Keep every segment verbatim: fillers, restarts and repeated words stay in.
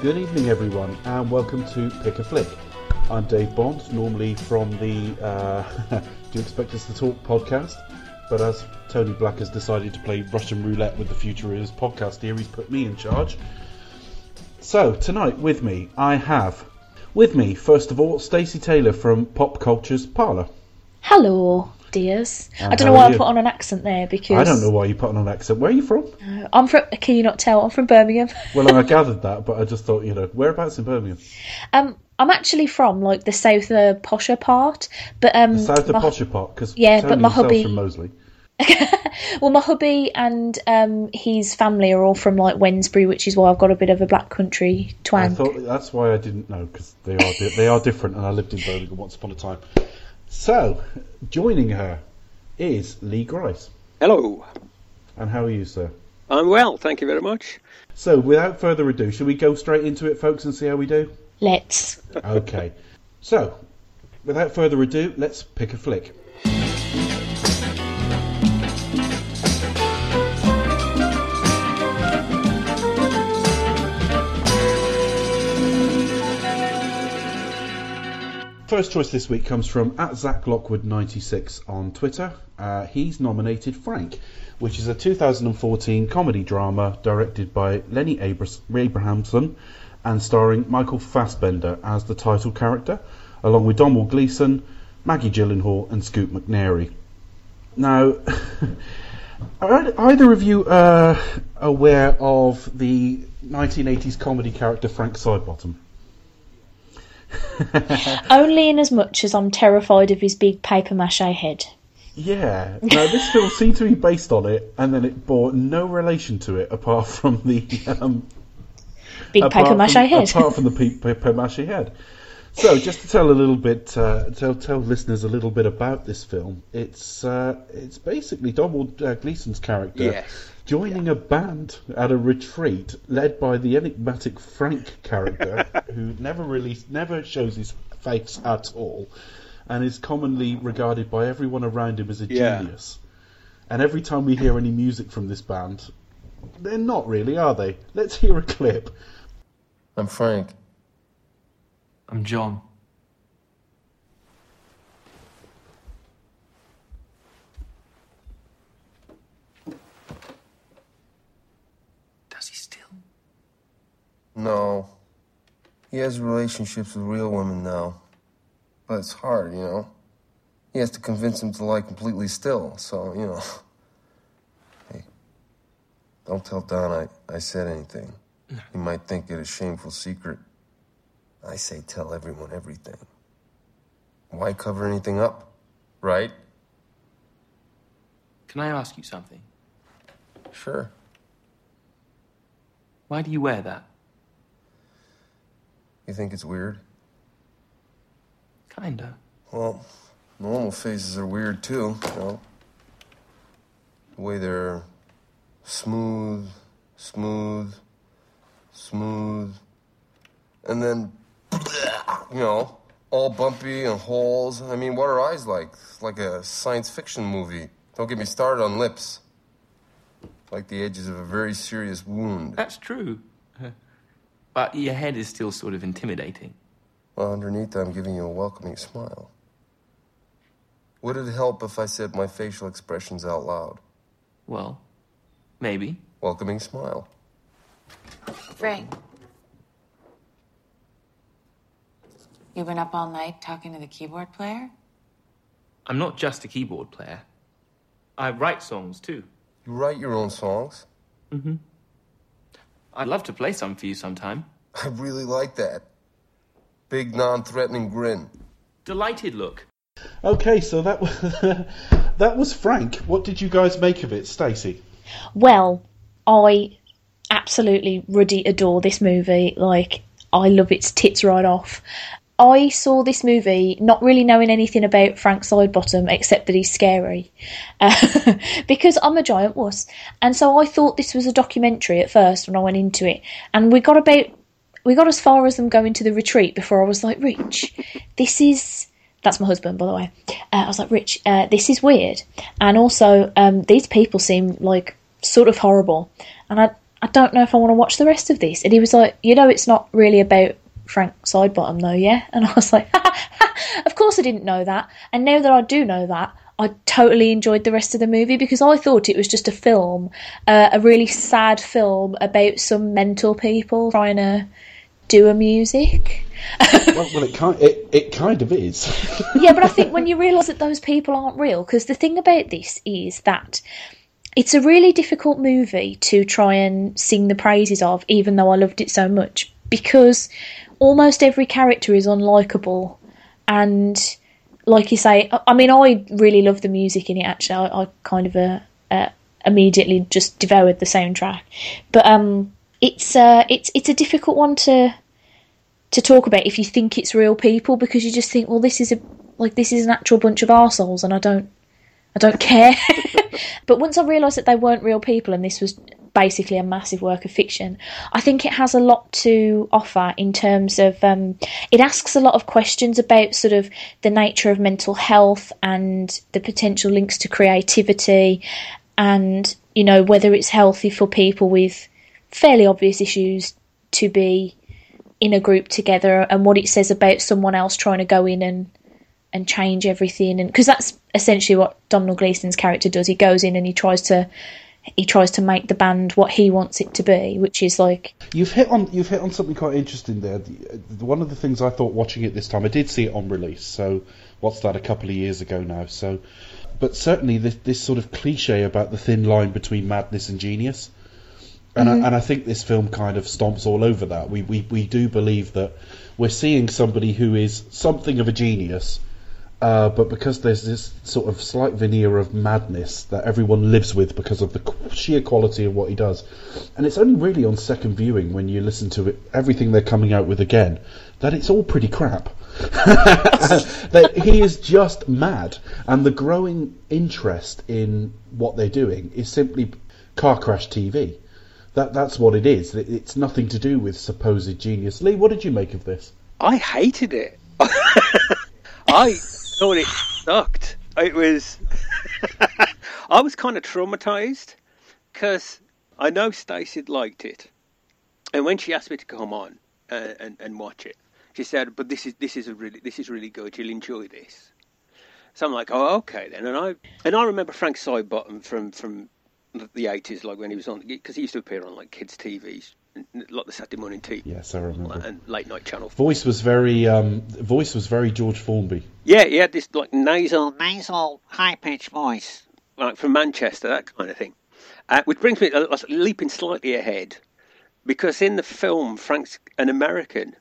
Good evening, everyone, and welcome to Pick a Flick. I'm Dave Bond, normally from the uh, Do You Expect Us to Talk podcast, but as Tony Black has decided to play Russian roulette with the Future Is podcast here, he's put me in charge. So, tonight with me, I have, with me, first of all, Stacey Taylor from Pop Culture's Parlour. Hello, dears. And I don't know why you? I put on an accent there, because... I don't know why you put on an accent. Where are you from? Uh, I'm from... Can you not tell? I'm from Birmingham. Well, I gathered that, but I just thought, you know, whereabouts in Birmingham? Um, I'm actually from, like, the south uh, posher part, but... Um, the south my, of posher part? Because yeah, but my hubby... from Moseley. Well, my hubby and um, his family are all from, like, Wednesbury, which is why I've got a bit of a Black Country twang. I thought that's why I didn't know, because they are they are different, and I lived in Birmingham once upon a time. So, joining her is Lee Grice. Hello. And how are you, sir? I'm well, thank you very much. So, without further ado, shall we go straight into it, folks, and see how we do? Let's. Okay. So, without further ado, let's pick a flick. First choice this week comes from at Zach Lockwood ninety-six on Twitter. Uh, he's nominated Frank, which is a two thousand fourteen comedy drama directed by Lenny Abras- Abrahamson and starring Michael Fassbender as the title character, along with Domhnall Gleeson, Maggie Gyllenhaal and Scoot McNairy. Now, are either of you uh, aware of the nineteen eighties comedy character Frank Sidebottom? Only in as much as I'm terrified of his big paper mache head. Yeah. Now, this film seemed to be based on it, and then it bore no relation to it apart from the um, big paper mache from, head. Apart from the paper mache head. So, just to tell a little bit, uh, tell tell listeners a little bit about this film. It's uh, it's basically Donald uh, Gleason's character. Yes. Joining yeah. a band at a retreat led by the enigmatic Frank character, who never really, never shows his face at all, and is commonly regarded by everyone around him as a yeah. genius. And every time we hear any music from this band, they're not really, are they? Let's hear a clip. I'm Frank. I'm John. No. He has relationships with real women now. But it's hard, you know? He has to convince them to lie completely still, so, you know. Hey, don't tell Don I, I said anything. He might think it a shameful secret. I say tell everyone everything. Why cover anything up, right? Can I ask you something? Sure. Why do you wear that? You think it's weird? Kinda. Well, normal faces are weird too, you know. the way they're smooth, smooth, smooth, and then, you know, all bumpy and holes. I mean, what are eyes like? It's like a science fiction movie. Don't get me started on lips. Like the edges of a very serious wound. That's true. But your head is still sort of intimidating. Well, underneath, I'm giving you a welcoming smile. Would it help if I said my facial expressions out loud? Well, maybe. Welcoming smile. Frank. You've been up all night talking to the keyboard player? I'm not just a keyboard player. I write songs, too. You write your own songs? Mm-hmm. I'd love to play some for you sometime. I really like that. Big, non-threatening grin. Delighted look. Okay, so that was, that was Frank. What did you guys make of it, Stacey? Well, I absolutely ruddy adore this movie. Like, I love its tits right off. I saw this movie not really knowing anything about Frank Sidebottom except that he's scary uh, because I'm a giant wuss. And so I thought this was a documentary at first when I went into it. And we got about we got as far as them going to the retreat before I was like, Rich, this is... That's my husband, by the way. Uh, I was like, Rich, uh, this is weird. And also, um, these people seem like sort of horrible. And I, I don't know if I want to watch the rest of this. And he was like, you know, it's not really about... Frank Sidebottom though, yeah? And I was like, ha, ha, ha. Of course I didn't know that. And now that I do know that, I totally enjoyed the rest of the movie because I thought it was just a film, uh, a really sad film about some mental people trying to do a music. well, well, it kind it, it kind of is. Yeah, but I think when you realise that those people aren't real, because the thing about this is that it's a really difficult movie to try and sing the praises of, even though I loved it so much, because almost every character is unlikable. And like you say, I mean, I really love the music in it, actually. I, I kind of uh, uh, immediately just devoured the soundtrack. But um, it's uh, it's it's a difficult one to to talk about if you think it's real people, because you just think, well, this is a like this is an actual bunch of arseholes and I don't I don't care. But once I realised that they weren't real people and this was basically a massive work of fiction, I think it has a lot to offer in terms of um, it asks a lot of questions about sort of the nature of mental health and the potential links to creativity and, you know, whether it's healthy for people with fairly obvious issues to be in a group together and what it says about someone else trying to go in and and change everything. And because that's essentially what Domhnall Gleeson's character does. He goes in and he tries to he tries to make the band what he wants it to be, which is like... You've hit on you've hit on something quite interesting there. One of the things I thought watching it this time, I did see it on release, so what's that, a couple of years ago now. So, but certainly this, this sort of cliche about the thin line between madness and genius. And, mm-hmm. I, and I think this film kind of stomps all over that. We, we, we do believe that we're seeing somebody who is something of a genius, Uh, but because there's this sort of slight veneer of madness that everyone lives with because of the sheer quality of what he does. And it's only really on second viewing, when you listen to it, everything they're coming out with again, that it's all pretty crap. That he is just mad. And the growing interest in what they're doing is simply car crash T V. That That's what it is. It's nothing to do with supposed genius. Lee, what did you make of this? I hated it. I... thought it sucked. It was... I was kind of traumatised because I know Stacey liked it. And when she asked me to come on uh, and, and watch it, she said, but this is this is a really this is really good. You'll enjoy this. So I'm like, oh, okay then. And I and I remember Frank Sidebottom from, from the eighties, like when he was on... Because he used to appear on like kids' T Vs. Like the Saturday morning tea. Yes, I remember. And late night channel. Voice was very, um, voice was very George Formby. Yeah, he had this like nasal, nasal, high pitched voice, like from Manchester, that kind of thing. Uh, which brings me, uh, leaping slightly ahead, because in the film Frank's an American,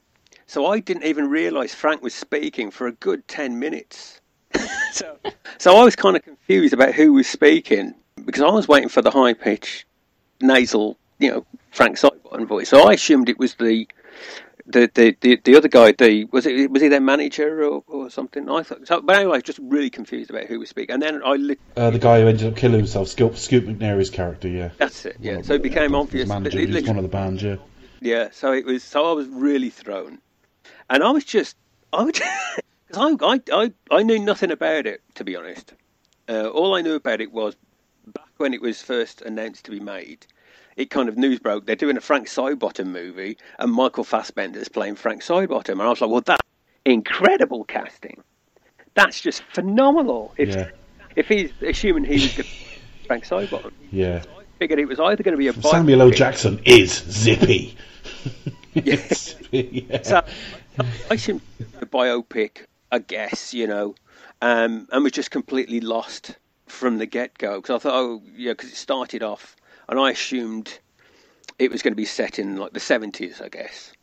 so I didn't even realise Frank was speaking for a good ten minutes. so, so I was kind of confused about who was speaking because I was waiting for the high pitched nasal, you know, Frank Sidebottom voice. So I assumed it was the the the, the, the other guy, the, was it was he their manager or, or something? I thought. So, but anyway, I was just really confused about who was speaking. And then I li- uh, the guy who ended up killing himself, Scoop, Scoop McNairy's character. Yeah, that's it. Yeah, well, so it became yeah, obvious. Manager, it, it, one of the band. Yeah. Yeah. So it was. So I was really thrown, and I was just I would because I, I I I knew nothing about it, to be honest. Uh, all I knew about it was back when it was first announced to be made. It kind of news broke. They're doing a Frank Sidebottom movie, and Michael Fassbender's playing Frank Sidebottom. And I was like, well, that's incredible casting. That's just phenomenal. If yeah. if he's assuming he's Frank Sidebottom, yeah, so I figured it was either going to be a Samuel L. Jackson is Zippy. Yes, yeah. So I assumed a biopic, I guess, you know, um, and was just completely lost from the get go because I thought, oh yeah, because it started off. And I assumed it was going to be set in, like, the seventies, I guess.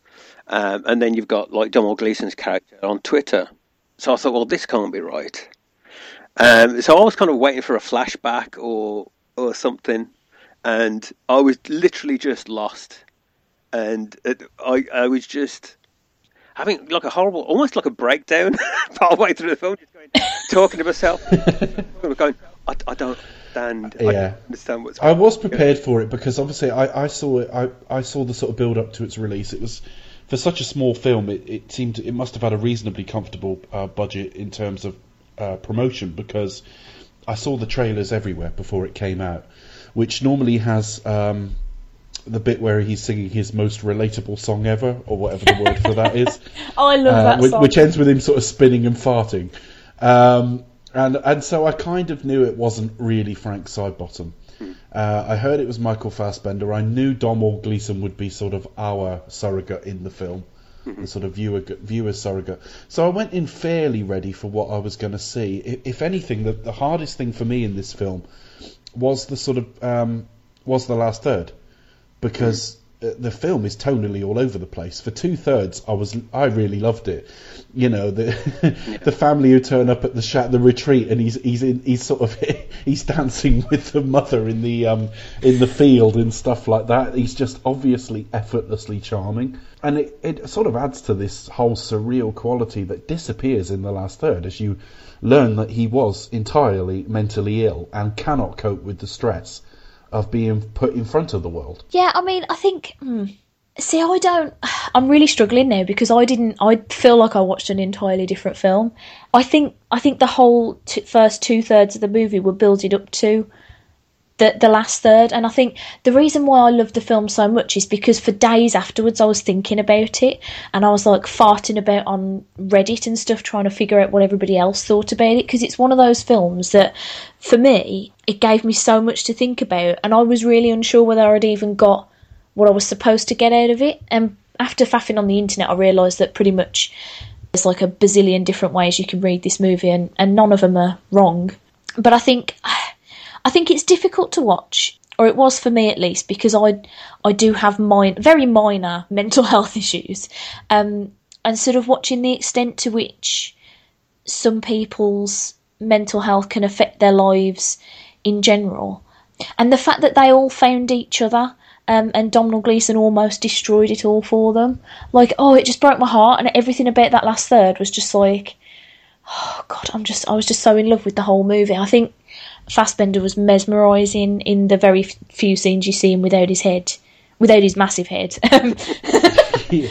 Um, and then you've got, like, Domhnall Gleeson's character on Twitter. So I thought, well, this can't be right. Um, so I was kind of waiting for a flashback or or something. And I was literally just lost. And it, I, I was just having, like, a horrible, almost like a breakdown partway through the film, just going, talking to myself. going, I, I don't... And yeah. I understand what's going on. I was prepared for it because obviously I, I saw it. I, I saw the sort of build up to its release. It was for such a small film. It, it seemed it must have had a reasonably comfortable uh, budget in terms of uh, promotion because I saw the trailers everywhere before it came out, which normally has um, the bit where he's singing his most relatable song ever, or whatever the word for that is. Oh, I love uh, that which, song. Which ends with him sort of spinning and farting. Um, And and so I kind of knew it wasn't really Frank Sidebottom. Uh, I heard it was Michael Fassbender. I knew Domhnall Gleeson would be sort of our surrogate in the film, the sort of viewer viewer surrogate. So I went in fairly ready for what I was going to see. If, if anything, the, the hardest thing for me in this film was the sort of um, was the last third, because the film is tonally all over the place. For two thirds, I was I really loved it. You know, the yeah. the family who turn up at the sh- the retreat, and he's he's in, he's sort of he's dancing with the mother in the um in the field and stuff like that. He's just obviously effortlessly charming, and it, it sort of adds to this whole surreal quality that disappears in the last third as you learn that he was entirely mentally ill and cannot cope with the stress of being put in front of the world. Yeah, I mean, I think... Hmm, see, I don't... I'm really struggling now because I didn't... I feel like I watched an entirely different film. I think I think the whole t- first two-thirds of the movie were builded up to the, the last third. And I think the reason why I loved the film so much is because for days afterwards I was thinking about it and I was, like, farting about on Reddit and stuff trying to figure out what everybody else thought about it because it's one of those films that, for me... it gave me so much to think about and I was really unsure whether I'd even got what I was supposed to get out of it. And after faffing on the internet, I realised that pretty much there's like a bazillion different ways you can read this movie and, and none of them are wrong. But I think I think it's difficult to watch, or it was for me at least, because I I do have mine, very minor mental health issues um, and sort of watching the extent to which some people's mental health can affect their lives in general, and the fact that they all found each other um, and Domhnall Gleeson almost destroyed it all for them, like, oh, it just broke my heart. And everything about that last third was just like, oh god, I'm just I was just so in love with the whole movie. I think Fassbender was mesmerising in the very f- few scenes you see him without his head without his massive head. he,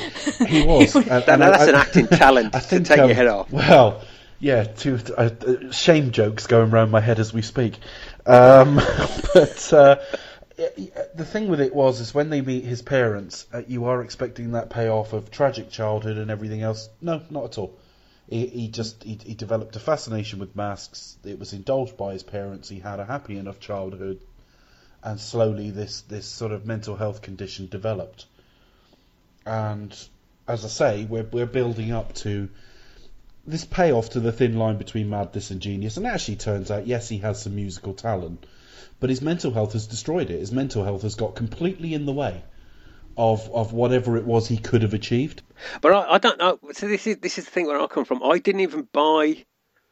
he was and, and now that's I, an acting talent I think, to take um, your head off. Well, yeah, two uh, shame jokes going round my head as we speak. Um, but uh, the thing with it was, is when they meet his parents, uh, you are expecting that payoff of tragic childhood and everything else. No, not at all. He, he just he, he developed a fascination with masks. It was indulged by his parents. He had a happy enough childhood, and slowly this this sort of mental health condition developed. And as I say, we're we're building up to this payoff to the thin line between madness and genius, and it actually turns out, yes, he has some musical talent, but his mental health has destroyed it. His mental health has got completely in the way of of whatever it was he could have achieved. But I, I don't know. So this is this is the thing where I come from. I didn't even buy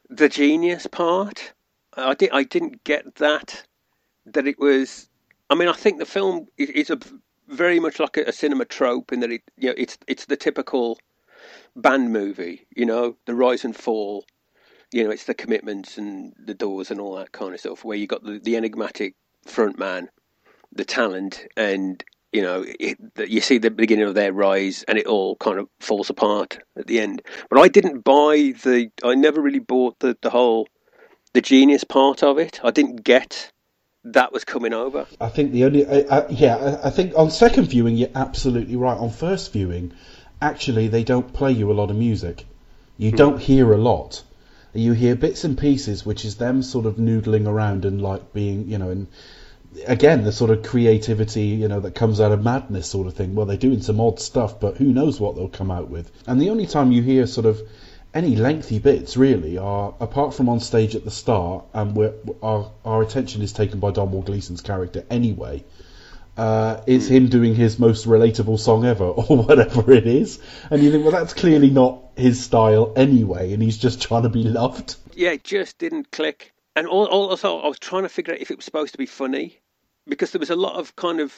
the genius part. I did. I didn't get that. That it was. I mean, I think the film is a very much like a, a cinema trope in that it, you know, it's it's the typical band movie, you know, the rise and fall, you know, it's The Commitments and The Doors and all that kind of stuff, where you got the, the enigmatic front man, the talent, and, you know, it, you see the beginning of their rise and it all kind of falls apart at the end. But I didn't buy the, I never really bought the, the whole, the genius part of it. I didn't get that was coming over. I think the only, I, I, yeah, I, I think on second viewing, you're absolutely right. On first viewing, actually, they don't play you a lot of music. You hmm. don't hear a lot. You hear bits and pieces, which is them sort of noodling around and like being, you know, and again, the sort of creativity, you know, that comes out of madness sort of thing. Well, they're doing some odd stuff, but who knows what they'll come out with. And the only time you hear sort of any lengthy bits really are, apart from on stage at the start, and we're, our our attention is taken by Domhnall Gleeson's character anyway. Uh, it's him doing his most relatable song ever, or whatever it is, and you think, well, that's clearly not his style anyway, and he's just trying to be loved. Yeah, it just didn't click. And also, I was trying to figure out if it was supposed to be funny, because there was a lot of kind of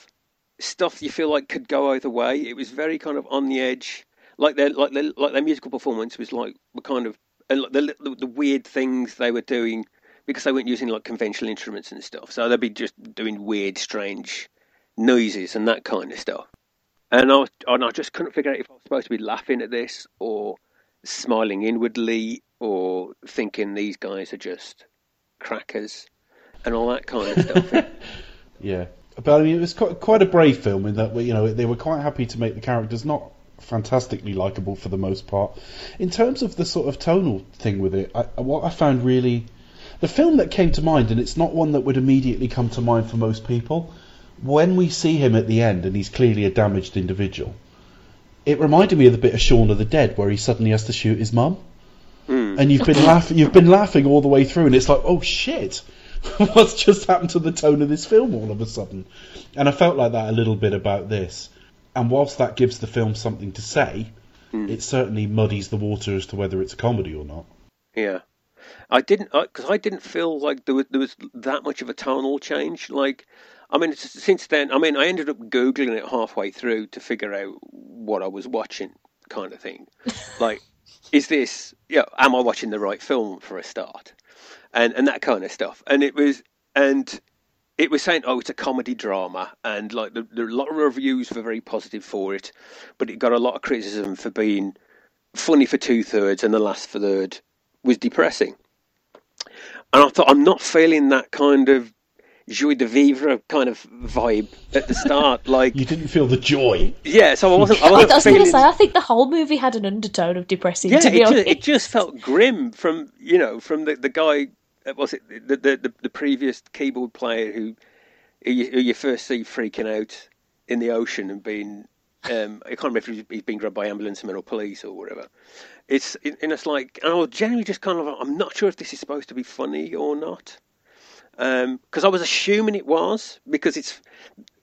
stuff you feel like could go either way. It was very kind of on the edge, like their like their like their musical performance was like were kind of and the, the the weird things they were doing, because they weren't using like conventional instruments and stuff, so they'd be just doing weird, strange noises and that kind of stuff, and I was, and I just couldn't figure out if I was supposed to be laughing at this or smiling inwardly or thinking these guys are just crackers and all that kind of stuff. Yeah, but I mean, it was quite, quite a brave film in that, you know, they were quite happy to make the characters not fantastically likeable for the most part. In terms of the sort of tonal thing with it, I, what I found really, the film that came to mind, and it's not one that would immediately come to mind for most people. When we see him at the end, and he's clearly a damaged individual, it reminded me of the bit of Shaun of the Dead where he suddenly has to shoot his mum, mm. and you've been laughing, you've been laughing all the way through, and it's like, oh shit, what's just happened to the tone of this film all of a sudden? And I felt like that a little bit about this. And whilst that gives the film something to say, mm. it certainly muddies the water as to whether it's a comedy or not. Yeah, I didn't because I, I didn't feel like there was there was that much of a tonal change, like. I mean, since then, I mean, I ended up Googling it halfway through to figure out what I was watching, kind of thing. Like, is this, yeah, you know, am I watching the right film for a start? And and that kind of stuff. And it was, and it was saying, oh, it's a comedy drama. And like, there, there were a lot of reviews were very positive for it, but it got a lot of criticism for being funny for two thirds and the last third was depressing. And I thought, I'm not feeling that kind of joie de vivre kind of vibe at the start, like you didn't feel the joy. Yeah, so I wasn't. I, wasn't I, I was feeling... going to say, I think the whole movie had an undertone of depressing. Yeah, to be it, honest. Just, it just felt grim from you know from the, the guy. Was it the the, the the previous keyboard player who who you, who you first see freaking out in the ocean and being um, I can't remember if he's been grabbed by ambulance men or police or whatever. It's and it's like I was generally just kind of I'm not sure if this is supposed to be funny or not. Because um, I was assuming it was because it's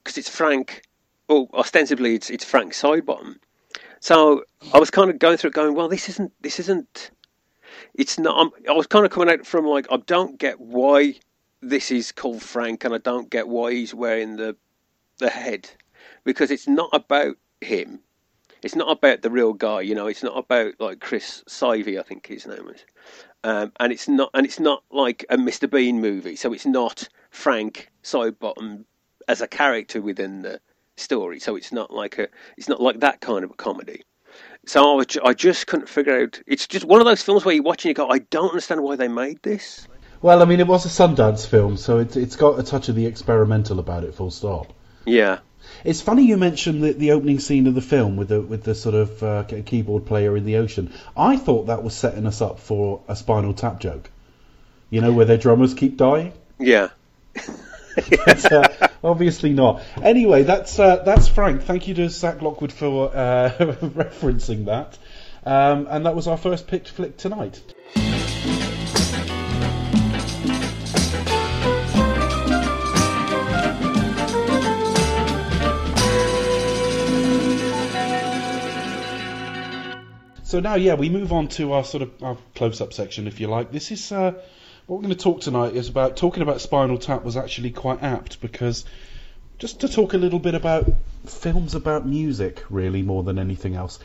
because it's Frank, or well, ostensibly it's it's Frank Sidebottom. So I was kind of going through it, going, well, this isn't this isn't, it's not. I'm, I was kind of coming out from like I don't get why this is called Frank, and I don't get why he's wearing the the head, because it's not about him. It's not about the real guy, you know. It's not about like Chris Sivey, I think his name is. Um, and it's not, and it's not like a Mister Bean movie, so it's not Frank Sidebottom as a character within the story. So it's not like a, it's not like that kind of a comedy. So I, was, I just couldn't figure out. It's just one of those films where you're watching and you go, I don't understand why they made this. Well, I mean, it was a Sundance film, so it's it's got a touch of the experimental about it. Full stop. Yeah. It's funny you mentioned the, the opening scene of the film with the with the sort of uh, keyboard player in the ocean. I thought that was setting us up for a Spinal Tap joke. You know, where their drummers keep dying? Yeah. But, uh, obviously not. Anyway, that's uh, that's Frank. Thank you to Zach Lockwood for uh, referencing that. Um, and that was our first picked flick tonight. So now, yeah, we move on to our sort of our close-up section, if you like. This is uh, what we're going to talk tonight is about. Talking about Spinal Tap was actually quite apt because just to talk a little bit about films about music, really, more than anything else.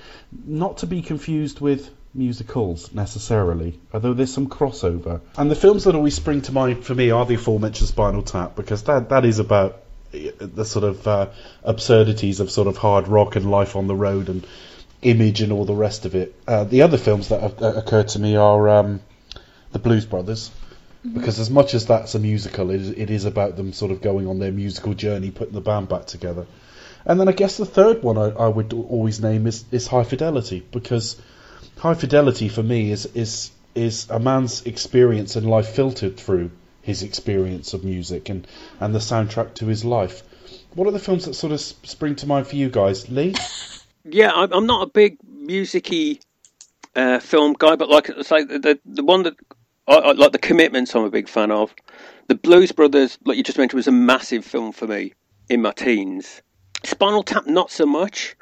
Not to be confused with musicals, necessarily, although there's some crossover. And the films that always spring to mind for me are the aforementioned Spinal Tap, because that that is about the sort of uh, absurdities of sort of hard rock and life on the road and image and all the rest of it. Uh, the other films that have that occurred to me are um, The Blues Brothers, mm-hmm. because as much as that's a musical, it is, it is about them sort of going on their musical journey, putting the band back together. And then I guess the third one I, I would always name is, is High Fidelity, because High Fidelity for me is, is is a man's experience in life filtered through his experience of music and, and the soundtrack to his life. What are the films that sort of spring to mind for you guys, Lee? Yeah, I'm not a big music-y uh, film guy, but like I say, the the one that I, I like, The Commitments, I'm a big fan of. The Blues Brothers, like you just mentioned, was a massive film for me in my teens. Spinal Tap, not so much.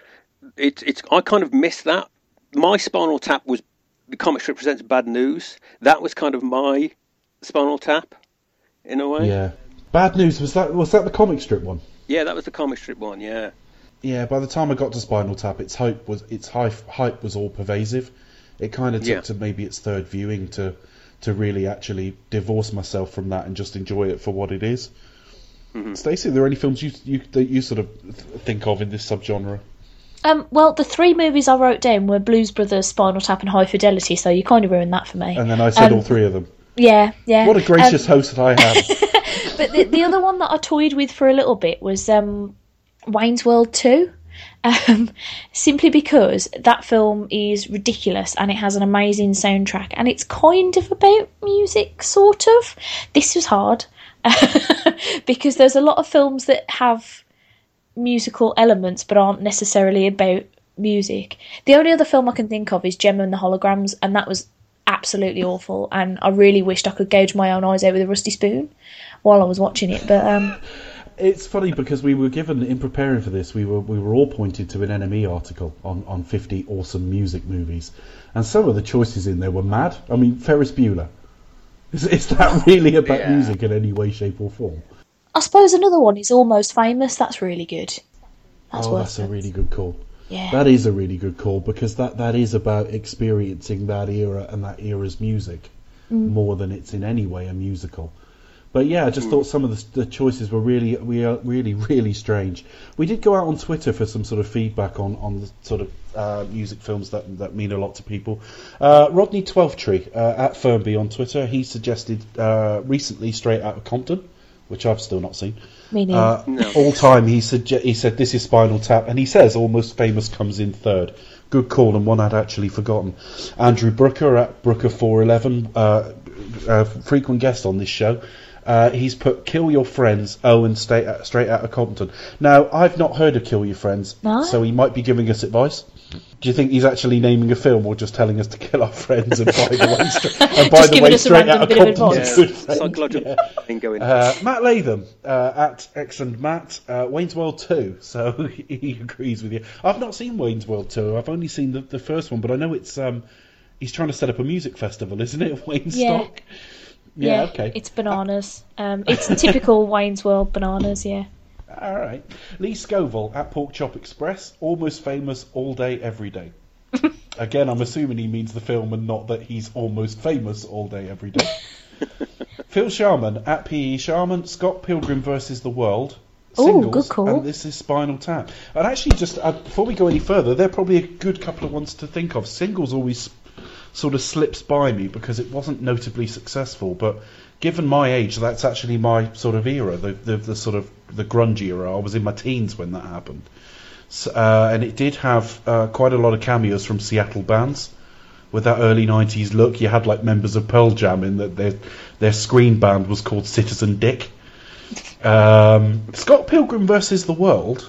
It's it's I kind of miss that. My Spinal Tap was the comic strip Presents Bad News. That was kind of my Spinal Tap, in a way. Yeah. Bad News, was that was that the comic strip one? Yeah, that was the comic strip one. Yeah. Yeah. By the time I got to Spinal Tap, its hype was its hype, hype was all pervasive. It kind of took yeah. to maybe its third viewing to to really actually divorce myself from that and just enjoy it for what it is. Mm-hmm. Stacey, are there any films you, you that you sort of think of in this subgenre? Um, well, the three movies I wrote down were Blues Brothers, Spinal Tap and High Fidelity, so you kind of ruined that for me. And then I said um, all three of them. Yeah, yeah. What a gracious um, host that I have. But the, the other one that I toyed with for a little bit was um, Wayne's World two, um, simply because that film is ridiculous and it has an amazing soundtrack and it's kind of about music, sort of. This was hard because there's a lot of films that have musical elements but aren't necessarily about music. The only other film I can think of is Gemma and the Holograms, and that was absolutely awful, and I really wished I could gouge my own eyes out with a rusty spoon while I was watching it. But um it's funny because we were given, in preparing for this, we were we were all pointed to an N M E article on on fifty awesome music movies, and some of the choices in there were mad. I mean, Ferris Bueller, is, is that really about yeah. music in any way, shape or form? I suppose another one is Almost Famous. That's really good. That's oh, that's it. a really good call. Yeah. That is a really good call, because that, that is about experiencing that era and that era's music mm. more than it's in any way a musical. But yeah, I just mm. thought some of the, the choices were really, we are really, really strange. We did go out on Twitter for some sort of feedback on, on the sort of uh, music films that that mean a lot to people. Uh, Rodney Twelftree uh, at Fernby on Twitter, he suggested uh, recently Straight Outta Compton, which I've still not seen. Me neither. Uh, no. All time, he, suge- he said, this is Spinal Tap, and he says Almost Famous comes in third. Good call, and one I'd actually forgotten. Andrew Brooker at Brooker four eleven, uh, a frequent guest on this show, uh, he's put Kill Your Friends, oh, and stay at, Straight Outta Compton. Now, I've not heard of Kill Your Friends, no? So he might be giving us advice. Do you think he's actually naming a film or just telling us to kill our friends and by the way, stra- and by the way Straight Out of Compton? Yeah. Yeah. Uh, Matt Latham uh, at X and Matt, uh, Wayne's World two, so he agrees with you. I've not seen Wayne's World two, I've only seen the, the first one, but I know it's um, he's trying to set up a music festival, isn't it, Wayne's yeah. Stock? Yeah, yeah, okay. It's bananas. Uh, um, it's typical Wayne's World bananas, yeah. All right. Lee Scoville at Pork Chop Express, Almost Famous all day, every day. Again, I'm assuming he means the film and not that he's almost famous all day, every day. Phil Sharman at P E Sharman, Scott Pilgrim versus the World. Singles, oh, good call. And this is Spinal Tap. And actually, just uh, before we go any further, they're probably a good couple of ones to think of. Singles always sort of slips by me because it wasn't notably successful, but given my age, that's actually my sort of era, the the, the sort of the grunge era. I was in my teens when that happened. So, uh, and it did have uh, quite a lot of cameos from Seattle bands. With that early nineties look, you had like members of Pearl Jam in that their their screen band was called Citizen Dick. Um, Scott Pilgrim versus the World,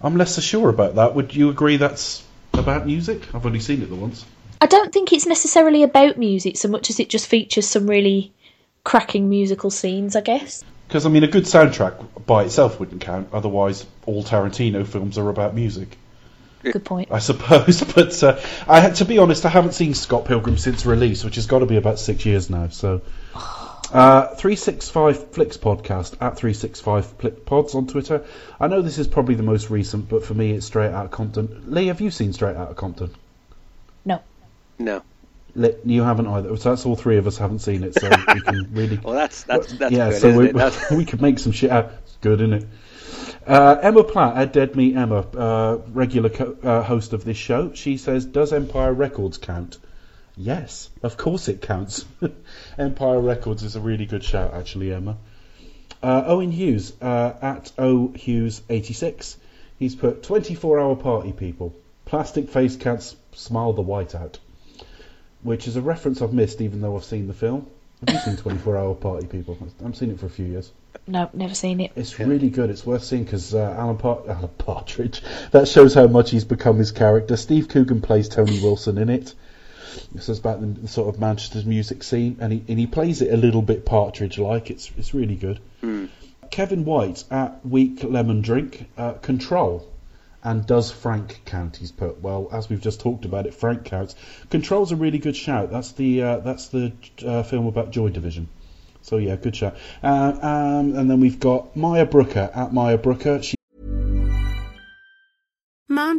I'm less sure about that. Would you agree that's about music? I've only seen it the once. I don't think it's necessarily about music so much as it just features some really cracking musical scenes, I guess. Because, I mean, a good soundtrack by itself wouldn't count, otherwise all Tarantino films are about music. Good point. I suppose, but uh, I had to be honest, I haven't seen Scott Pilgrim since release, which has got to be about six years now, so Uh, three sixty-five Flicks Podcast at three sixty-five Pods on Twitter. I know this is probably the most recent, but for me it's Straight Outta Compton. Lee, have you seen Straight Outta Compton? No. No. You haven't either. So that's all three of us haven't seen it. So we can really. Well, that's that's that's yeah. Good, so isn't we it? That's... we could make some shit out. It's good, isn't it? Uh, Emma Platt at Dead Meat Emma, uh, regular co- uh, host of this show. She says, "Does Empire Records count?" Yes, of course it counts. Empire Records is a really good shout, actually, Emma. Uh, Owen Hughes uh, at O Hughes eighty-six. He's put twenty-four hour party people. Plastic face cats smile the white out. Which is a reference I've missed, even though I've seen the film. Have you seen twenty-four hour Party People? I've seen it for a few years. No, never seen it. It's really good. It's worth seeing because uh, Alan, Par- Alan Partridge, that shows how much he's become his character. Steve Coogan plays Tony Wilson in it. This is about the sort of Manchester's music scene, and he and he plays it a little bit Partridge-like. It's it's really good. Mm. Kevin White at Weak Lemon Drink, uh, Control. And does Frank count? He's put. Well, as we've just talked about it, Frank counts. Control's a really good shout. That's the uh, that's the uh, film about Joy Division. So yeah, good shout. Uh, um, and then we've got Maya Brooker at Maya Brooker. She- Mom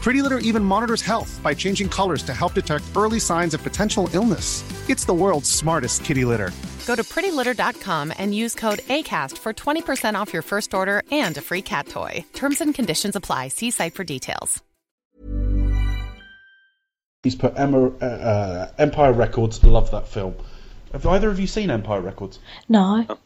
Pretty Litter even monitors health by changing colors to help detect early signs of potential illness. It's the world's smartest kitty litter. Go to pretty litter dot com and use code ACAST for twenty percent off your first order and a free cat toy. Terms and conditions apply. See site for details. He's put Emma, uh, uh, Empire Records. Love that film. Have either of you seen Empire Records? No. Oh.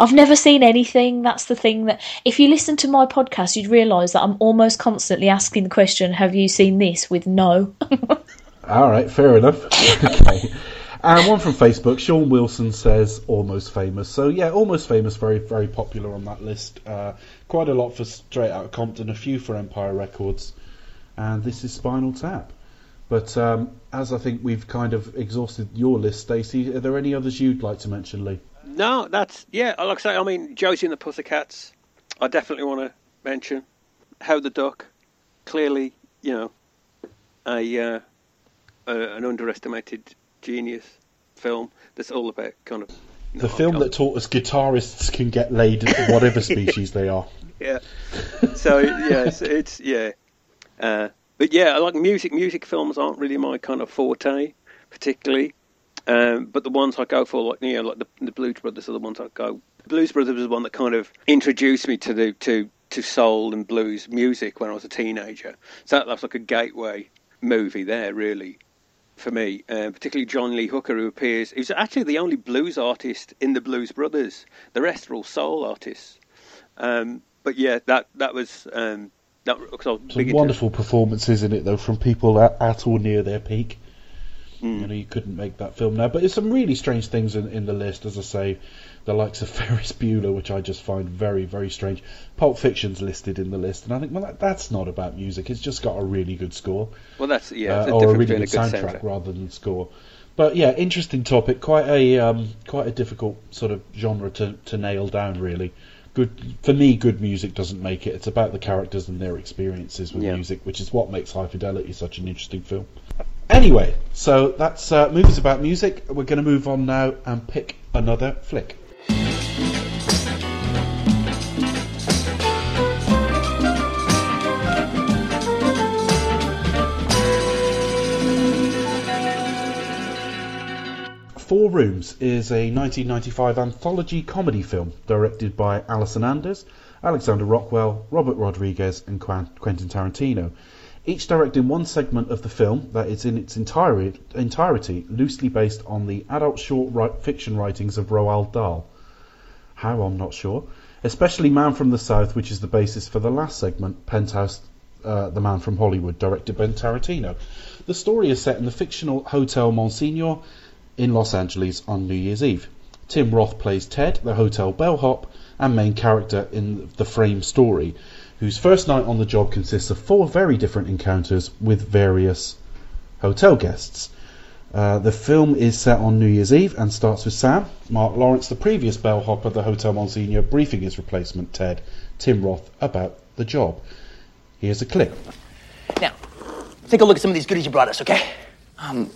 I've never seen anything. That's the thing that if you listen to my podcast, you'd realise that I'm almost constantly asking the question, have you seen this? With no. All right, fair enough. Okay. And one from Facebook, Sean Wilson says Almost Famous. So yeah, Almost Famous, very, very popular on that list. Uh, quite a lot for Straight Outta Compton, a few for Empire Records. And this is Spinal Tap. But um, as I think we've kind of exhausted your list, Stacey, are there any others you'd like to mention, Lee? No, that's, yeah, like I say, I mean, Josie and the Pussycats, I definitely want to mention. How the Duck, clearly, you know, a, uh, a an underestimated genius film that's all about kind of... No, the film that taught us guitarists can get laid whatever species they are. Yeah. So, yeah, it's, it's yeah. Uh, but yeah, I like music. Music films aren't really my kind of forte, particularly. Um, but the ones I go for, like you know, like the, the Blues Brothers are the ones I go. The Blues Brothers was the one that kind of introduced me to the to, to soul and blues music when I was a teenager. So that, that was like a gateway movie there, really, for me. Uh, particularly John Lee Hooker, who appears, who's actually the only blues artist in the Blues Brothers. The rest are all soul artists. Um, but yeah, that that was um, that. Cause I was Some wonderful into... performances in it though, from people at, at or near their peak. You know, you couldn't make that film now. But there's some really strange things in, in the list, as I say. The likes of Ferris Bueller, which I just find very, very strange. Pulp Fiction's listed in the list. And I think, well, that, that's not about music. It's just got a really good score. Well, that's, yeah. Uh, or a really good, good soundtrack, soundtrack rather than score. But, yeah, interesting topic. Quite a um, quite a difficult sort of genre to, to nail down, really. Good For me, good music doesn't make it. It's about the characters and their experiences with yeah. music, which is what makes High Fidelity such an interesting film. Anyway, so that's uh, Movies About Music. We're going to move on now and pick another flick. Four Rooms is a nineteen ninety-five anthology comedy film directed by Alison Anders, Alexander Rockwell, Robert Rodriguez and Quentin Tarantino, each directing one segment of the film that is in its entirety, entirety loosely based on the adult short write, fiction writings of Roald Dahl. How, I'm not sure. Especially Man from the South, which is the basis for the last segment, Penthouse, uh, The Man from Hollywood, directed by Tarantino. The story is set in the fictional Hotel Monsignor in Los Angeles on New Year's Eve. Tim Roth plays Ted, the hotel bellhop and main character in the frame story, whose first night on the job consists of four very different encounters with various hotel guests. Uh, the film is set on New Year's Eve and starts with Sam, Mark Lawrence, the previous bellhop of the Hotel Monsignor, briefing his replacement, Ted, Tim Roth, about the job. Here's a clip. Now, take a look at some of these goodies you brought us, okay? Um...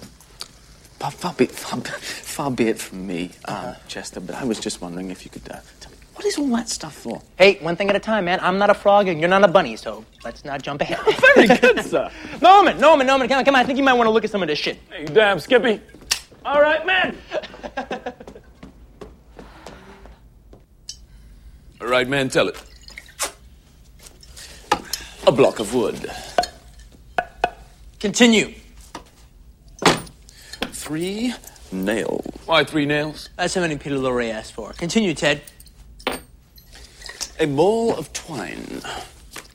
Far be, far, far be it from me, uh, Chester, but I was just wondering if you could uh, tell me, what is all that stuff for? Hey, one thing at a time, man. I'm not a frog and you're not a bunny, so let's not jump ahead. Very good, sir. Norman, Norman, Norman, come on, come on. I think you might want to look at some of this shit. Hey, damn, Skippy. All right, man. All right, man, tell it. A block of wood. Continue. Three nails. Why three nails? That's how many Peter Lorre asked for. Continue, Ted. A ball of twine.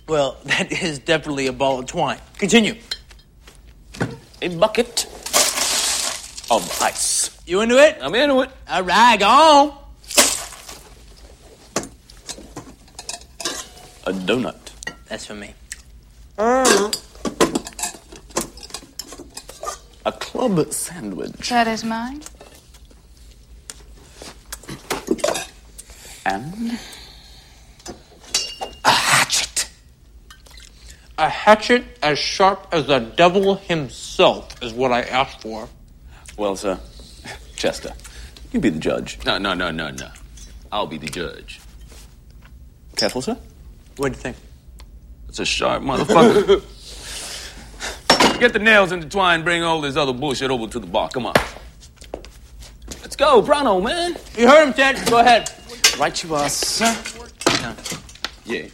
Well, that is definitely a ball of twine. Continue. A bucket of ice. You into it? I'm into it. All right, go on. A donut. That's for me. Mm. A club sandwich. That is mine. And a hatchet. A hatchet as sharp as the devil himself is what I asked for. Well, sir, Chester, you be the judge. No, no, no, no, no. I'll be the judge. Careful, sir. What do you think? It's a sharp motherfucker. Get the nails intertwined, bring all this other bullshit over to the bar. Come on. Let's go, Brano, man. You heard him, Ted. Go ahead. Right you are, sir. No. Yeah.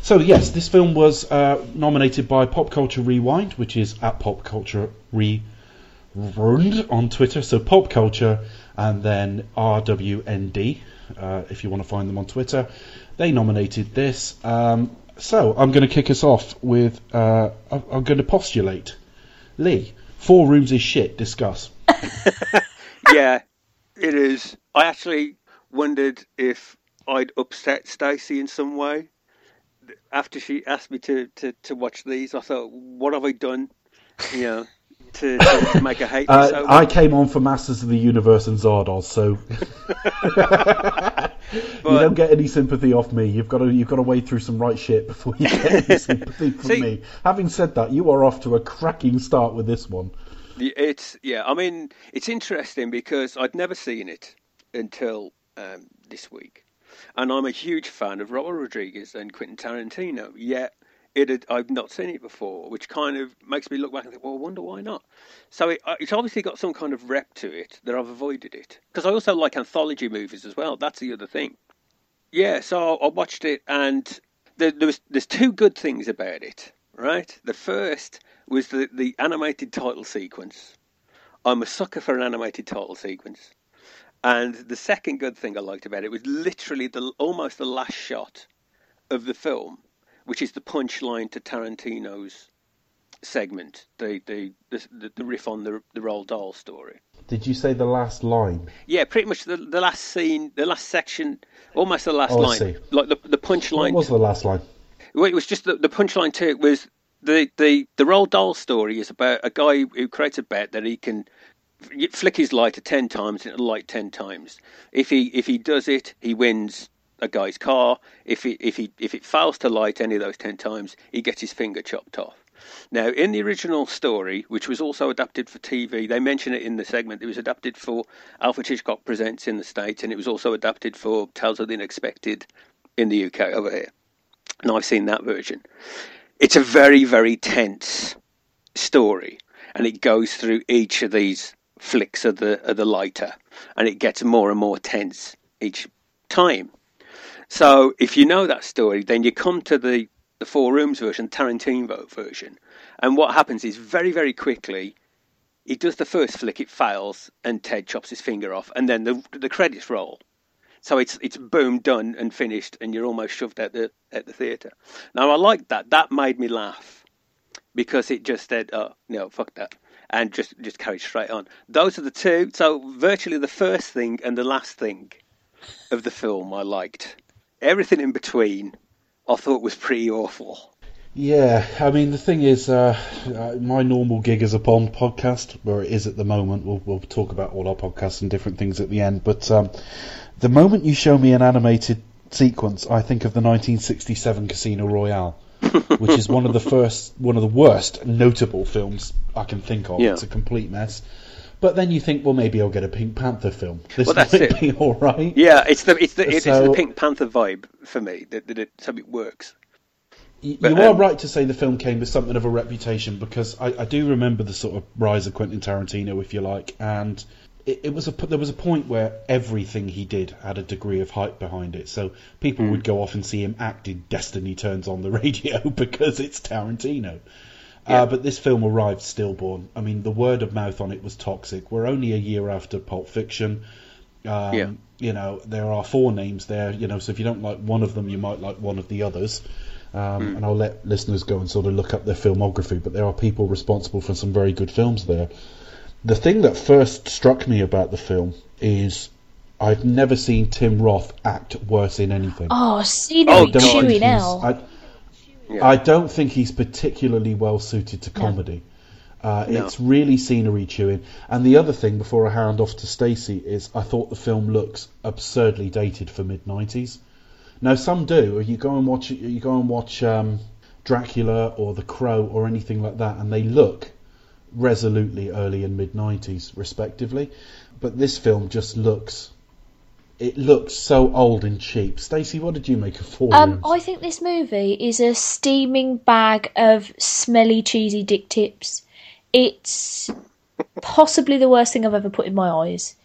So, yes, this film was uh, nominated by Pop Culture Rewind, which is at Pop Culture Rewind on Twitter. So, Pop Culture and then R W N D, uh, if you want to find them on Twitter. They nominated this. Um... So, I'm going to kick us off with, uh, I'm going to postulate. Lee, Four Rooms is shit, discuss. Yeah, it is. I actually wondered if I'd upset Stacey in some way. After she asked me to, to, to watch these, I thought, what have I done, you know, to, to make her hate uh, me so much? I came on for Masters of the Universe and Zardos, so... But you don't get any sympathy off me. You've got to you've got to wade through some right shit before you get any sympathy from See, me. Having said that, you are off to a cracking start with this one. It's yeah. I mean, it's interesting because I'd never seen it until um, this week, and I'm a huge fan of Robert Rodriguez and Quentin Tarantino. Yet it had, I've not seen it before, which kind of makes me look back and think, well, I wonder why not. So it, it's obviously got some kind of rep to it that I've avoided it. Because I also like anthology movies as well. That's the other thing. Yeah, so I watched it and there, there was, there's two good things about it, right? The first was the, the animated title sequence. I'm a sucker for an animated title sequence. And the second good thing I liked about it was literally the almost the last shot of the film, which is the punchline to Tarantino's segment, the the, the, the riff on the, the Roald Dahl story. Did you say the last line? Yeah, pretty much the, the last scene, the last section, almost the last oh, line. I see. Like the, the punchline. What was the last line? Well, it was just the, the punchline to it was the, the, the Roald Dahl story is about a guy who creates a bet that he can flick his lighter ten times and it'll light ten times. If he if he does it, he wins a guy's car. If he if he if it fails to light any of those ten times, he gets his finger chopped off. Now, in the original story, which was also adapted for T V, they mention it in the segment, it was adapted for Alfred Hitchcock Presents in the States, and it was also adapted for Tales of the Unexpected in the U K over here. And I've seen that version. It's a very, very tense story, and it goes through each of these flicks of the, of the lighter, and it gets more and more tense each time. So if you know that story, then you come to the, the Four Rooms version, Tarantino version. And what happens is very, very quickly, he does the first flick, it fails, and Ted chops his finger off, and then the the credits roll. So it's it's boom, done and finished, and you're almost shoved out the at the theatre. Now, I liked that. That made me laugh because it just said, oh, no, fuck that, and just, just carried straight on. Those are the two. So virtually the first thing and the last thing of the film I liked. Everything in between I thought was pretty awful. Yeah, I mean, the thing is, uh, my normal gig is a Bond podcast, where it is at the moment. We'll, we'll talk about all our podcasts and different things at the end. But um, the moment you show me an animated sequence, I think of the nineteen sixty-seven Casino Royale, which is one of the first, one of the worst notable films I can think of. Yeah. It's a complete mess. But then you think, well, maybe I'll get a Pink Panther film. This well, that's might it. be all right. Yeah, it's the it's the, it's so, the Pink Panther vibe for me that that it, so it works. You, but, you um, are right to say the film came with something of a reputation, because I, I do remember the sort of rise of Quentin Tarantino, if you like, and it, it was a there was a point where everything he did had a degree of hype behind it. So people mm. would go off and see him act in Destiny Turns on the radio because it's Tarantino. Yeah. Uh, but this film arrived stillborn. I mean, the word of mouth on it was toxic. We're only a year after Pulp Fiction. Um, yeah. You know, there are four names there, you know, so if you don't like one of them, you might like one of the others. Um, mm. And I'll let listeners go and sort of look up their filmography, but there are people responsible for some very good films there. The thing that first struck me about the film is I've never seen Tim Roth act worse in anything. Oh, see the Chewy now. Yeah. I don't think he's particularly well suited to comedy. No. Uh, no. It's really scenery chewing. And the other thing, before I hand off to Stacey, is I thought the film looks absurdly dated for mid nineties. Now some do. You go and watch. You go and watch um, Dracula or The Crow or anything like that, and they look resolutely early and mid nineties respectively. But this film just looks. It looks so old and cheap. Stacey, what did you make of Four Rooms? Um, I think this movie is a steaming bag of smelly, cheesy dick tips. It's possibly the worst thing I've ever put in my eyes.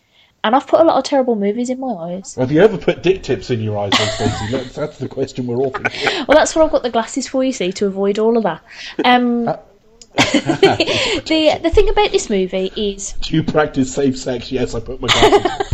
And I've put a lot of terrible movies in my eyes. Have you ever put dick tips in your eyes, Stacey? that's, that's the question we're all thinking. Well, that's what I've got the glasses for, you see, to avoid all of that. Um... Uh- the the thing about this movie is... Do you practice safe sex? Yes, I put my glasses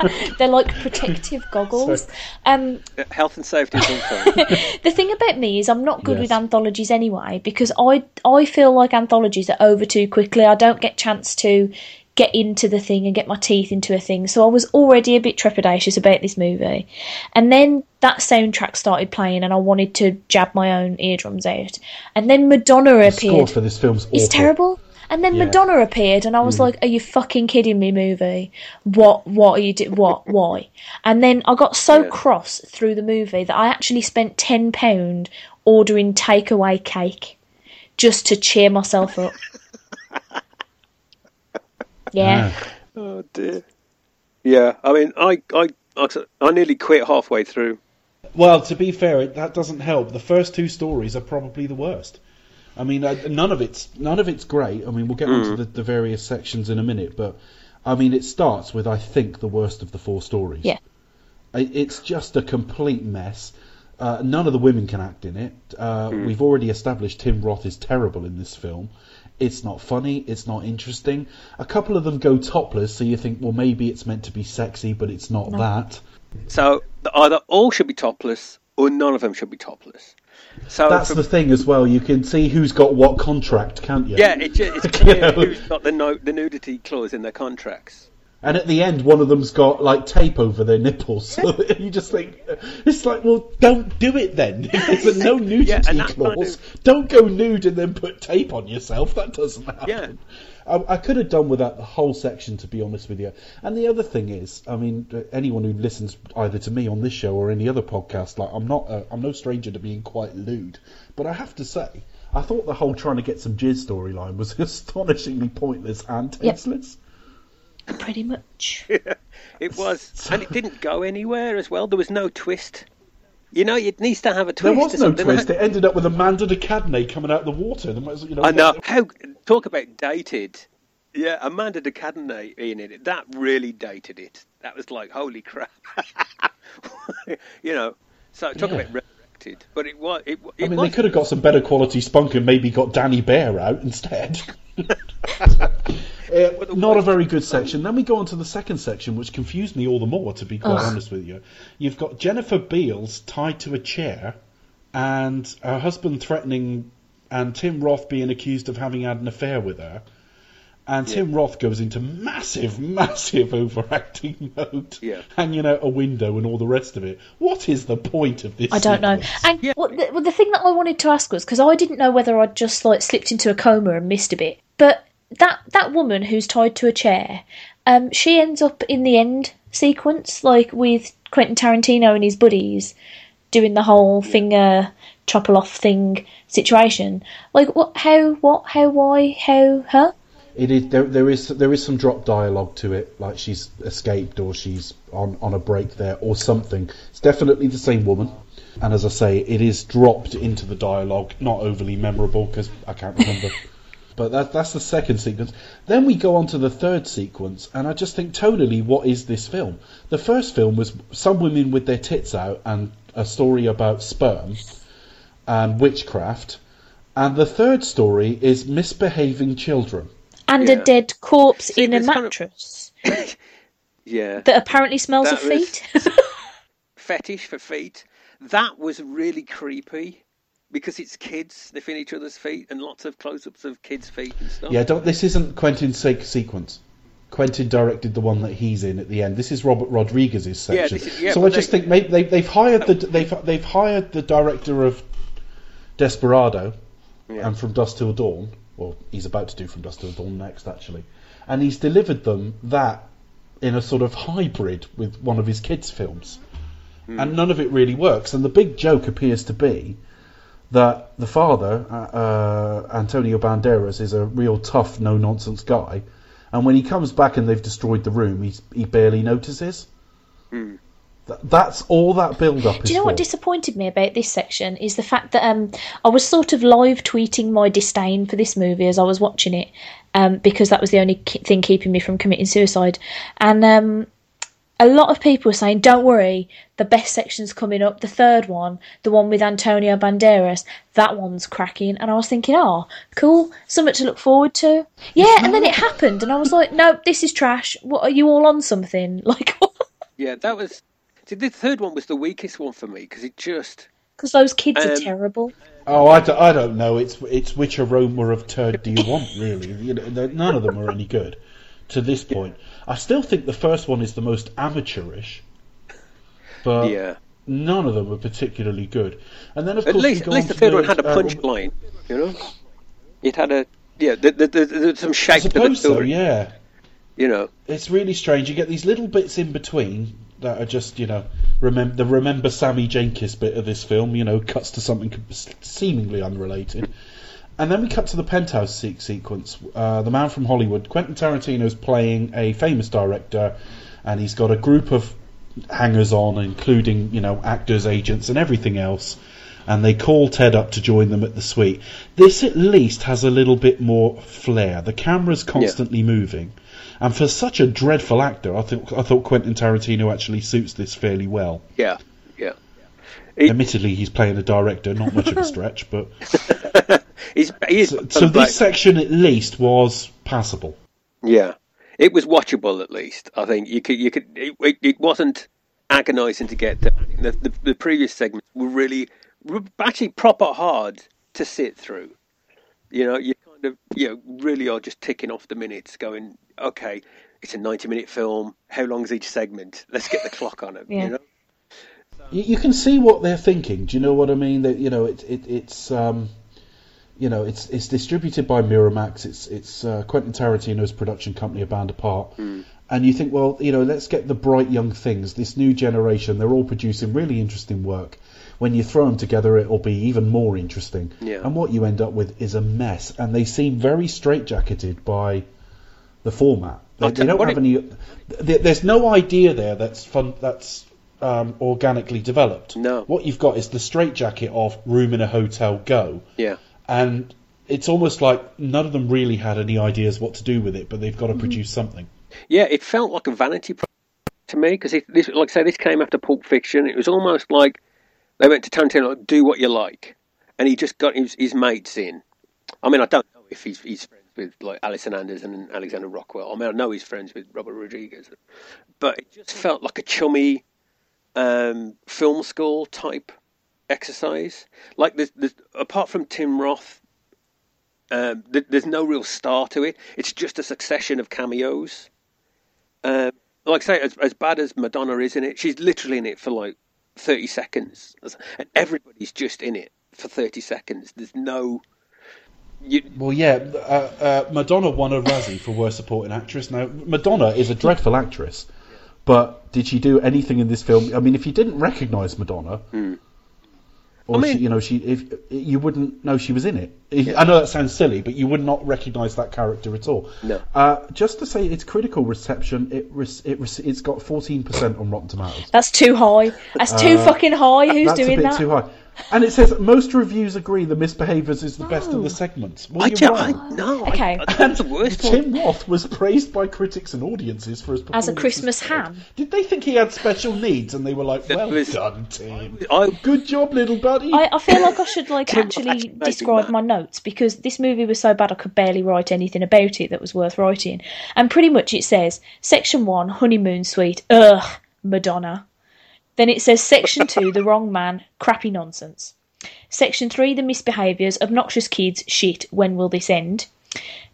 on. They're like protective goggles. Um, Health and safety is important. The thing about me is I'm not good yes. with anthologies anyway, because I I feel like anthologies are over too quickly. I don't get chance to get into the thing and get my teeth into a thing. So I was already a bit trepidatious about this movie. And then that soundtrack started playing and I wanted to jab my own eardrums out. And then Madonna the appeared. Score for this film's awful. It's terrible. And then yeah. Madonna appeared and I was mm. like, are you fucking kidding me, movie? What, what are you doing? What, why? And then I got so yeah. cross through the movie that I actually spent ten pounds ordering takeaway cake just to cheer myself up. Yeah. Oh dear. Yeah, I mean, I, I, I, I nearly quit halfway through. Well, to be fair, that doesn't help. The first two stories are probably the worst. I mean, none of it's none of it's great. I mean, we'll get mm. onto the, the various sections in a minute, but I mean, it starts with I think the worst of the four stories. Yeah. It's just a complete mess. Uh, none of the women can act in it. Uh, mm. We've already established Tim Roth is terrible in this film. It's not funny, it's not interesting. A couple of them go topless, so you think, well, maybe it's meant to be sexy, but it's not no. that. So either all should be topless, or none of them should be topless. So That's from, the thing as well, you can see who's got what contract, can't you? Yeah, it, it's clear you know? who's got the, no, the nudity clause in their contracts. And at the end, one of them's got, like, tape over their nipples. So you just think, it's like, well, don't do it then. If there's a no nudity yeah, clause, kind of... don't go nude and then put tape on yourself. That doesn't happen. Yeah. I, I could have done without the whole section, to be honest with you. And the other thing is, I mean, anyone who listens either to me on this show or any other podcast, like, I'm not, uh, I'm no stranger to being quite lewd. But I have to say, I thought the whole trying to get some jizz storyline was astonishingly pointless and tasteless. Yep. Pretty much. Yeah, it was. So, and it didn't go anywhere as well. There was no twist. You know, it needs to have a twist. There was no twist. It ended up with Amanda Decadney coming out of the water. You know, I know. How, talk about dated. Yeah, Amanda Decadney in it. That really dated it. That was like, holy crap. You know, so talk yeah. about resurrected. But it was. It, it I mean, was, they could have got some better quality spunk and maybe got Danny Bear out instead. Uh, not a very good section. Then we go on to the second section, which confused me all the more, to be quite Ugh. honest with you. You've got Jennifer Beals tied to a chair, and her husband threatening, and Tim Roth being accused of having had an affair with her. And yeah. Tim Roth goes into massive, massive overacting mode. Yeah. Hanging out a window and all the rest of it. What is the point of this? I don't sequence? know. And yeah. what, the, well, the thing that I wanted to ask was, because I didn't know whether I'd just like slipped into a coma and missed a bit, but that that woman who's tied to a chair, um, she ends up in the end sequence, like with Quentin Tarantino and his buddies doing the whole finger chopper off thing situation. Like what? How? What? How? Why? How? Huh? It is there. There is there is some drop dialogue to it, like she's escaped or she's on, on a break there or something. It's definitely the same woman, and as I say, it is dropped into the dialogue. Not overly memorable because I can't remember. But that, that's the second sequence. Then we go on to the third sequence, and I just think tonally, what is this film? The first film was some women with their tits out and a story about sperm and witchcraft, and the third story is misbehaving children. And yeah. a dead corpse See, in a mattress. Kind of... yeah. That apparently smells that of feet. Fetish for feet. That was really creepy because it's kids sniffing each other's feet and lots of close-ups of kids' feet and stuff. Yeah, don't, this isn't Quentin's sequence. Quentin directed the one that he's in at the end. This is Robert Rodriguez's section. Yeah, is, yeah, so I they, just think maybe they, they've hired the they've they've hired the director of Desperado yeah. and From Dusk Till Dawn. Well, he's about to do From Dusk Till Dawn next, actually. And he's delivered them that in a sort of hybrid with one of his kids' films. Mm. And none of it really works. And the big joke appears to be that the father, uh, uh, Antonio Banderas, is a real tough, no-nonsense guy. And when he comes back and they've destroyed the room, he's, he barely notices. Mm. That's all that build-up is. Do you know for. what disappointed me about this section is the fact that um, I was sort of live tweeting my disdain for this movie as I was watching it, um, because that was the only ki- thing keeping me from committing suicide. And um, a lot of people were saying, don't worry, the best section's coming up, the third one, the one with Antonio Banderas, that one's cracking. And I was thinking, oh, cool, something to look forward to. Yeah, and then it happened, and I was like, no, this is trash. What, are you all on something? Like, yeah, that was... See, the third one was the weakest one for me because it just because those kids um, are terrible. Oh, I, d- I don't know. It's it's which aroma of turd do you want, really? You know, none of them are any good to this point. I still think the first one is the most amateurish, but yeah. none of them are particularly good. And then of at course, least, at least the third one had a punchline. Uh, you know, it had a yeah. There the, the, the, the, some shape I to the story. So, yeah, you know, it's really strange. You get these little bits in between. That are just, you know, remember the remember Sammy Jenkins bit of this film, you know, cuts to something seemingly unrelated. And then we cut to the penthouse se- sequence. Uh, the Man from Hollywood, Quentin Tarantino's playing a famous director, and he's got a group of hangers-on, including, you know, actors, agents, and everything else. And they call Ted up to join them at the suite. This at least has a little bit more flair. The camera's constantly yeah. moving. And for such a dreadful actor, I think I thought Quentin Tarantino actually suits this fairly well. Yeah, yeah. He, Admittedly, he's playing a director, not much of a stretch, but... he's, he is so so this section, at least, was passable. Yeah. It was watchable, at least, I think. You could, you could. It, it wasn't agonising to get there. The, the, the previous segments were really, were actually proper hard to sit through. You know, you kind of, you know, really are just ticking off the minutes going... okay, it's a ninety-minute film. How long is each segment? Let's get the clock on it. Yeah. You know, you, you can see what they're thinking. Do you know what I mean? That you know, it, it, it's um, you know, it's it's distributed by Miramax. It's it's uh, Quentin Tarantino's production company, A Band Apart. Mm. And you think, well, you know, let's get the bright young things, this new generation. They're all producing really interesting work. When you throw them together, it'll be even more interesting. Yeah. And what you end up with is a mess. And they seem very straitjacketed by the format. They, they don't have it... any. They, there's no idea there that's fun. That's um, organically developed. No. What you've got is the straitjacket of room in a hotel, go. Yeah. And it's almost like none of them really had any ideas what to do with it, but they've got to mm. produce something. Yeah, it felt like a vanity project to me because, like I say, this came after Pulp Fiction. It was almost like they went to Tarantino, like, do what you like. And he just got his, his mates in. I mean, I don't know if he's, he's friends with like Alison Anders and Alexander Rockwell. I mean, I know he's friends with Robert Rodriguez. But it just felt like a chummy um, film school type exercise. Like, there's, there's, apart from Tim Roth, uh, th- there's no real star to it. It's just a succession of cameos. Um, like I say, as, as bad as Madonna is in it, she's literally in it for like thirty seconds, and everybody's just in it for thirty seconds. There's no. You... Well, yeah, uh, uh, Madonna won a Razzie for worst supporting actress. Now, Madonna is a dreadful actress, but did she do anything in this film? I mean, if you didn't recognise Madonna, mm. or I mean... she, you know, she, if you wouldn't know she was in it. Yeah. I know that sounds silly, but you would not recognise that character at all. No. Uh, just to say, its critical reception, it res- it res- it's got fourteen percent on Rotten Tomatoes. That's too high. That's too uh, fucking high. Who's that's doing a bit that? Too high. And it says most reviews agree The Misbehaviours is the oh. best of the segments. Well, I you don't, I, no, okay. I, I, that's the worst. Tim Roth was praised by critics and audiences for his performance. As a Christmas ham. Did they think he had special needs? And they were like, well was, done, Tim. I, I, Good job, little buddy. I, I feel like I should like Tim, actually describe my notes. Because this movie was so bad I could barely write anything about it that was worth writing. And pretty much it says, Section one, Honeymoon Suite, ugh, Madonna. Then it says, Section two, The Wrong Man, crappy nonsense. Section three, The Misbehaviours, obnoxious kids, shit, when will this end?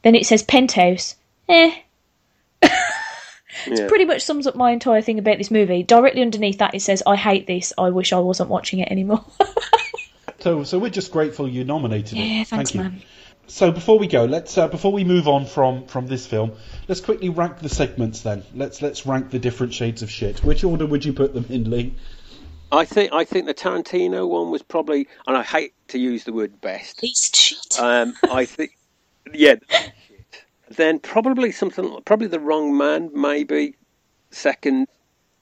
Then it says, Penthouse, eh. It yeah. pretty much sums up my entire thing about this movie. Directly underneath that it says, I hate this, I wish I wasn't watching it anymore. So, so we're just grateful you nominated it. Yeah, thanks, Thank you. Man. So before we go, let's uh, before we move on from, from this film, let's quickly rank the segments. Then let's let's rank the different shades of shit. Which order would you put them in, Lee? I think I think the Tarantino one was probably, and I hate to use the word best. Least shit. Um, I think, yeah. Then probably something, probably The Wrong Man, maybe second,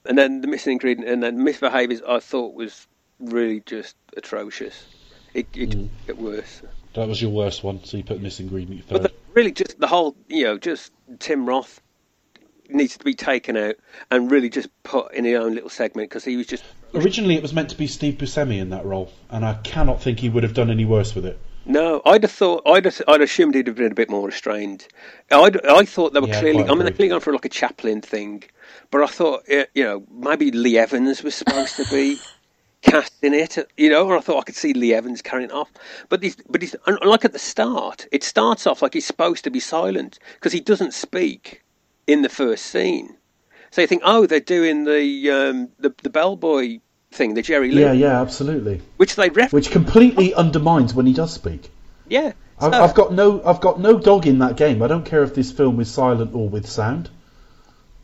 and then The Missing Ingredient, and then Misbehaviours. I thought was really just atrocious. It it mm. got worse. That was your worst one, so you put Missing Ingredient third. But the, really, just the whole, you know, just Tim Roth needs to be taken out and really just put in his own little segment because he was just. Originally, it was meant to be Steve Buscemi in that role, and I cannot think he would have done any worse with it. No, I'd have thought, I'd have, I'd assumed he'd have been a bit more restrained. I'd, I thought they were yeah, clearly, I mean, they're clearly going for like a Chaplin thing, but I thought, you know, maybe Lee Evans was supposed to be. Casting it, you know, or I thought I could see Lee Evans carrying it off. But he's, but he's, like at the start, it starts off like he's supposed to be silent because he doesn't speak in the first scene. So you think, oh, they're doing the um, the, the bellboy thing, the Jerry Lee. Yeah, yeah, absolutely. Which they ref- which completely undermines when he does speak. Yeah, so. I've, I've got no, I've got no dog in that game. I don't care if this film is silent or with sound,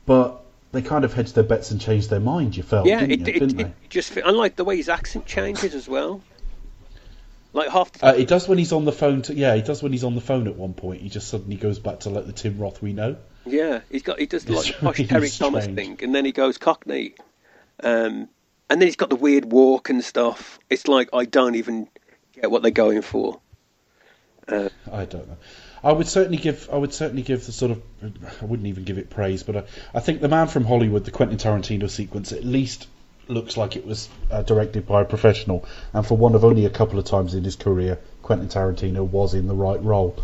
but. They kind of hedged their bets and changed their mind, you felt, yeah, didn't it, you? It, didn't it, they? It just, and like the way his accent changes as well. Like half the time. Uh, it does when he's on the phone, to, yeah, he does when he's on the phone at one point. He just suddenly goes back to like the Tim Roth we know. Yeah, he's got, he does like the posh Terry Thomas thing, and then he goes Cockney. Um, and then he's got the weird walk and stuff. It's like, I don't even get what they're going for. Uh, I don't know. I would certainly give. I would certainly give the sort of. I wouldn't even give it praise, but I, I think The Man from Hollywood, the Quentin Tarantino sequence, at least looks like it was uh, directed by a professional. And for one of only a couple of times in his career, Quentin Tarantino was in the right role.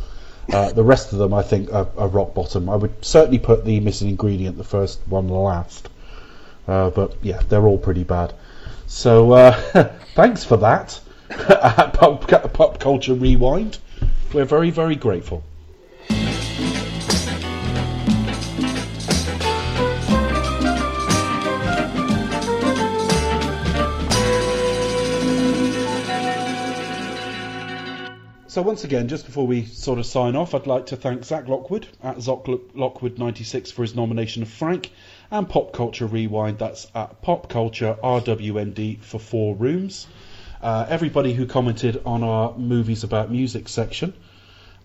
Uh, the rest of them, I think, are, are rock bottom. I would certainly put The Missing Ingredient, the first one, last. Uh, but yeah, they're all pretty bad. So uh, thanks for that. Pop, Pop Culture Rewind. We're very, very grateful. So once again, just before we sort of sign off, I'd like to thank Zach Lockwood at Zoc Lockwood ninety-six for his nomination of Frank, and Pop Culture Rewind, that's at Pop Culture R W M D for Four Rooms. Uh, everybody who commented on our Movies About Music section.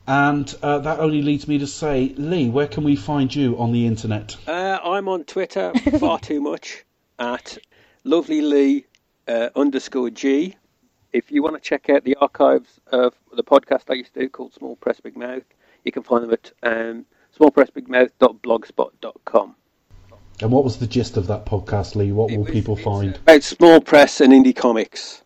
And uh, that only leads me to say, Lee, where can we find you on the internet? Uh, I'm on Twitter far too much at lovelylee uh, underscore G. If you want to check out the archives of the podcast I used to do called Small Press Big Mouth, you can find them at um, small press big mouth dot blogspot dot com. And what was the gist of that podcast, Lee? What it will was, people find? About small press and indie comics.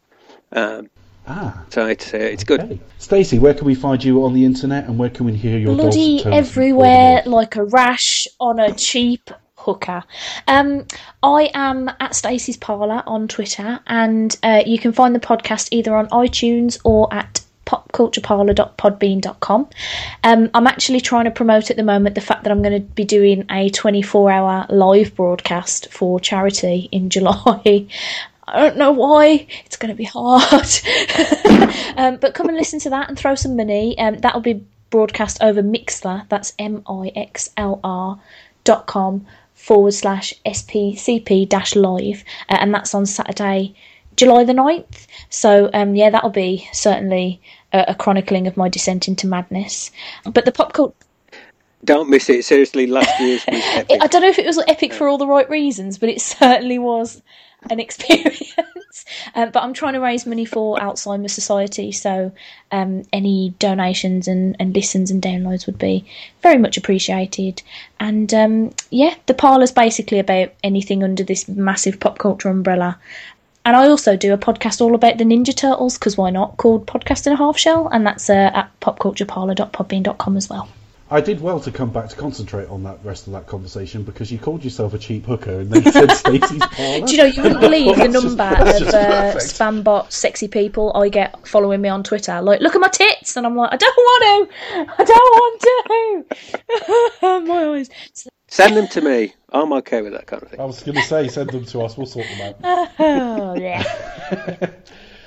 Um, ah. So it's, uh, it's okay. Good. Stacey, where can we find you on the internet, and where can we hear your dulcet tones? Bloody everywhere, like a rash on a cheap hooker. Um, I am at Stacey's Parlour on Twitter, and uh, you can find the podcast either on iTunes or at pop culture parlour dot podbean dot com. Um, I'm actually trying to promote at the moment the fact that I'm going to be doing a twenty-four hour live broadcast for charity in July. I don't know why. It's going to be hard. um, but come and listen to that and throw some money. Um, that'll be broadcast over Mixlr. That's M-I-X-L-R dot com forward slash S-P-C-P dash live. Uh, and that's on Saturday, July the ninth. So, um, yeah, that'll be certainly a, a chronicling of my descent into madness. But the pop culture... Don't miss it. Seriously, last year's was epic. I don't know if it was epic for all the right reasons, but it certainly was an experience. um, but I'm trying to raise money for Alzheimer's Society, so um, any donations and, and listens and downloads would be very much appreciated. And um, yeah, the parlour's basically about anything under this massive pop culture umbrella. And I also do a podcast all about the Ninja Turtles, because why not, called Podcast in a Half Shell, and that's uh, at pop culture parlour dot podbean dot com as well. I did well to come back to concentrate on that rest of that conversation, because you called yourself a cheap hooker and then you said Stacey's Parlour. Do you know, you wouldn't believe the number just, of uh, spam bot sexy people I get following me on Twitter. Like, look at my tits! And I'm like, I don't want to! I don't want to! My eyes. Send them to me. I'm okay with that kind of thing. I was going to say, send them to us. We'll sort them out. Oh, yeah.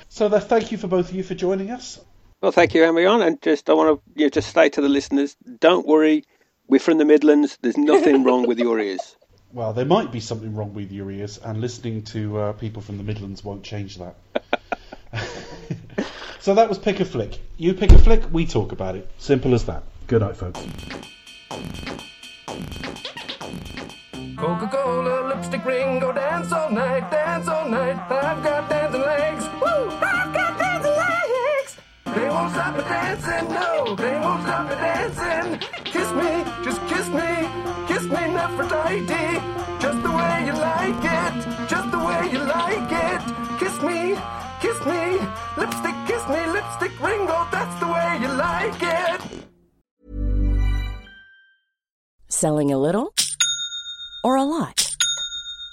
So the, thank you for both of you for joining us. Well, thank you, Emryon, and just I want to you know, just say to the listeners, don't worry, we're from the Midlands, there's nothing wrong with your ears. Well, there might be something wrong with your ears, and listening to uh, people from the Midlands won't change that. So that was Pick a Flick. You pick a flick, we talk about it. Simple as that. Good night, folks. Coca-Cola, lipstick ring, go dance all night, dance all night, I've got dancing legs, woo! They won't stop the dancing, no, they won't stop the dancing. Kiss me, just kiss me, kiss me, Nephrodite. Just the way you like it, just the way you like it. Kiss me, kiss me, lipstick, kiss me, lipstick, Ringo, that's the way you like it. Selling a little or a lot?